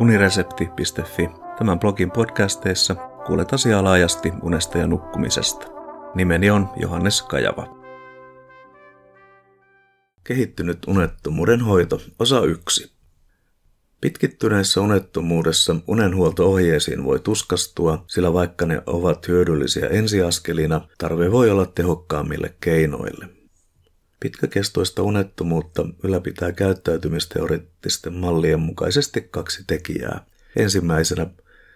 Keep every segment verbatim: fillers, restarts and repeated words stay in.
uniresepti piste fi. Tämän blogin podcasteissa kuulet asiaa laajasti unesta ja nukkumisesta. Nimeni on Johannes Kajava. Kehittynyt unettomuuden hoito, osa yksi. Pitkittyneessä unettomuudessa unenhuolto-ohjeisiin voi tuskastua, sillä vaikka ne ovat hyödyllisiä ensiaskelina, tarve voi olla tehokkaammille keinoille. Pitkäkestoista unettomuutta ylläpitää käyttäytymisteoreettisten mallien mukaisesti kaksi tekijää. Ensimmäisenä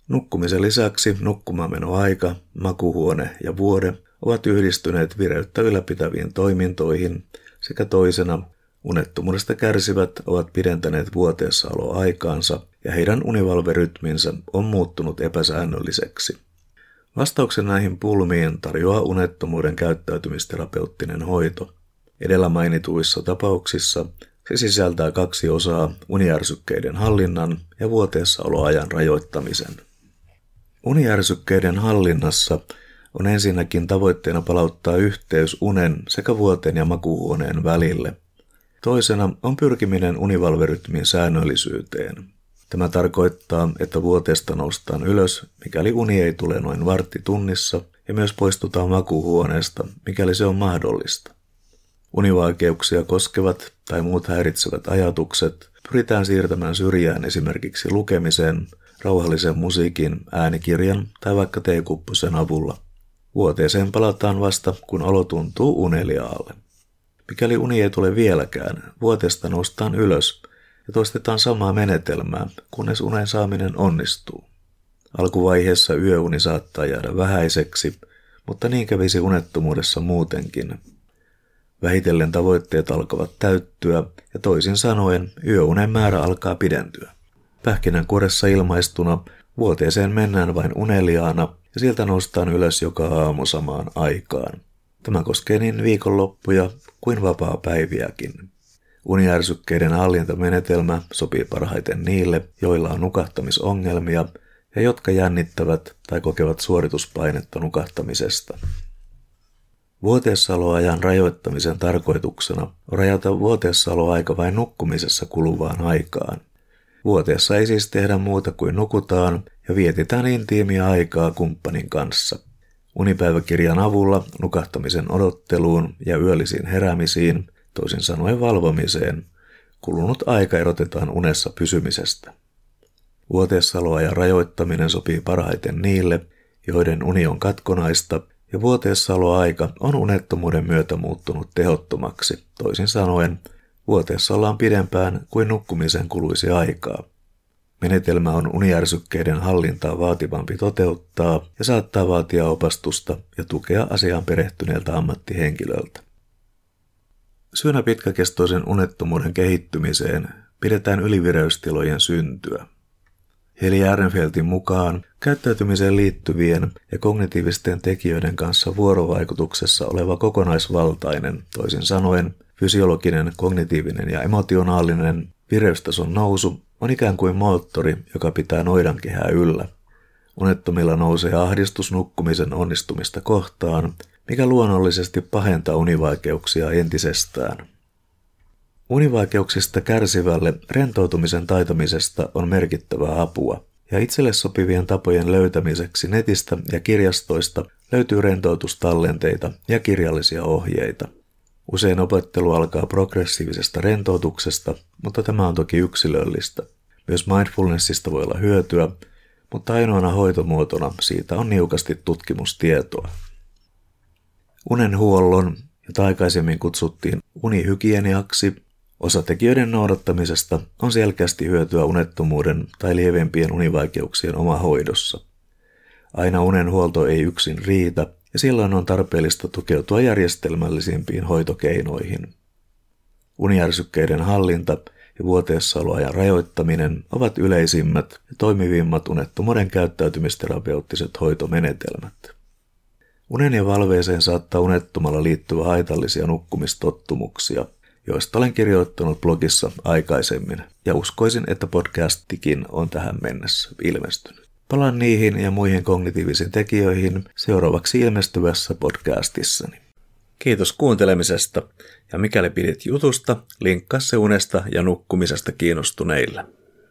nukkumisen lisäksi nukkumaanmenoaika, makuhuone ja vuode ovat yhdistyneet vireyttä ylläpitäviin toimintoihin sekä toisena unettomuudesta kärsivät ovat pidentäneet vuoteessaoloaikaansa ja heidän univalverytminsä on muuttunut epäsäännölliseksi. Vastauksen näihin pulmiin tarjoaa unettomuuden käyttäytymisterapeuttinen hoito. Edellä mainituissa tapauksissa se sisältää kaksi osaa, uniärsykkeiden hallinnan ja vuoteessaoloajan rajoittamisen. Uniärsykkeiden hallinnassa on ensinnäkin tavoitteena palauttaa yhteys unen sekä vuoteen ja makuuhuoneen välille. Toisena on pyrkiminen univalverytmin säännöllisyyteen. Tämä tarkoittaa, että vuoteesta noustaan ylös, mikäli uni ei tule noin varttitunnissa, ja myös poistutaan makuuhuoneesta, mikäli se on mahdollista. Univaikeuksia koskevat tai muut häiritsevät ajatukset pyritään siirtämään syrjään esimerkiksi lukemisen, rauhallisen musiikin, äänikirjan tai vaikka teekupposen avulla. Vuoteeseen palataan vasta, kun olo tuntuu uneliaalle. Mikäli uni ei tule vieläkään, vuoteesta noustaan ylös ja toistetaan samaa menetelmää, kunnes unen saaminen onnistuu. Alkuvaiheessa yöuni saattaa jäädä vähäiseksi, mutta niin kävisi unettomuudessa muutenkin. Vähitellen tavoitteet alkavat täyttyä ja toisin sanoen yöunen määrä alkaa pidentyä. Pähkinänkuoressa ilmaistuna vuoteeseen mennään vain uneliaana ja sieltä noustaan ylös joka aamu samaan aikaan. Tämä koskee niin viikonloppuja kuin vapaapäiviäkin. Uniärsykkeiden hallintamenetelmä sopii parhaiten niille, joilla on nukahtamisongelmia ja jotka jännittävät tai kokevat suorituspainetta nukahtamisesta. Vuoteessaoloajan rajoittamisen tarkoituksena on rajata vuoteessaoloaika vain nukkumisessa kuluvaan aikaan. Vuoteessa ei siis tehdä muuta kuin nukutaan ja vietetään intiimiä aikaa kumppanin kanssa. Unipäiväkirjan avulla nukahtamisen odotteluun ja yöllisiin heräämisiin, toisin sanoen valvomiseen, kulunut aika erotetaan unessa pysymisestä. Vuoteessaoloajan rajoittaminen sopii parhaiten niille, joiden uni on katkonaista, ja vuoteessaoloaika on unettomuuden myötä muuttunut tehottomaksi, toisin sanoen vuoteessa ollaan pidempään kuin nukkumiseen kuluisi aikaa. Menetelmä on uniärsykkeiden hallintaa vaativampi toteuttaa ja saattaa vaatia opastusta ja tukea asiaan perehtyneeltä ammattihenkilöltä. Syynä pitkäkestoisen unettomuuden kehittymiseen pidetään ylivireystilojen syntyä. Eli Järnfeldtin mukaan käyttäytymiseen liittyvien ja kognitiivisten tekijöiden kanssa vuorovaikutuksessa oleva kokonaisvaltainen, toisin sanoen fysiologinen, kognitiivinen ja emotionaalinen vireystason nousu on ikään kuin moottori, joka pitää noidankehää yllä. Unettomilla nousee ahdistus nukkumisen onnistumista kohtaan, mikä luonnollisesti pahentaa univaikeuksia entisestään. Univaikeuksista kärsivälle rentoutumisen taitamisesta on merkittävää apua, ja itselle sopivien tapojen löytämiseksi netistä ja kirjastoista löytyy rentoutustallenteita ja kirjallisia ohjeita. Usein opettelu alkaa progressiivisesta rentoutuksesta, mutta tämä on toki yksilöllistä. Myös mindfulnessista voi olla hyötyä, mutta ainoana hoitomuotona siitä on niukasti tutkimustietoa. Unenhuollon, jota aikaisemmin kutsuttiin unihygieniaksi, osatekijöiden noudattamisesta on selkeästi hyötyä unettomuuden tai lievempien univaikeuksien omahoidossa. Aina unenhuolto ei yksin riitä, ja silloin on tarpeellista tukeutua järjestelmällisimpiin hoitokeinoihin. Uniärsykkeiden hallinta ja vuoteessaoloajan rajoittaminen ovat yleisimmät ja toimivimmat unettomuuden käyttäytymisterapeuttiset hoitomenetelmät. Unen ja valveeseen saattaa unettomalla liittyä haitallisia nukkumistottumuksia, joista olen kirjoittanut blogissa aikaisemmin, ja uskoisin, että podcastikin on tähän mennessä ilmestynyt. Palaan niihin ja muihin kognitiivisiin tekijöihin seuraavaksi ilmestyvässä podcastissani. Kiitos kuuntelemisesta, ja mikäli pidit jutusta, linkkaa se unesta ja nukkumisesta kiinnostuneille.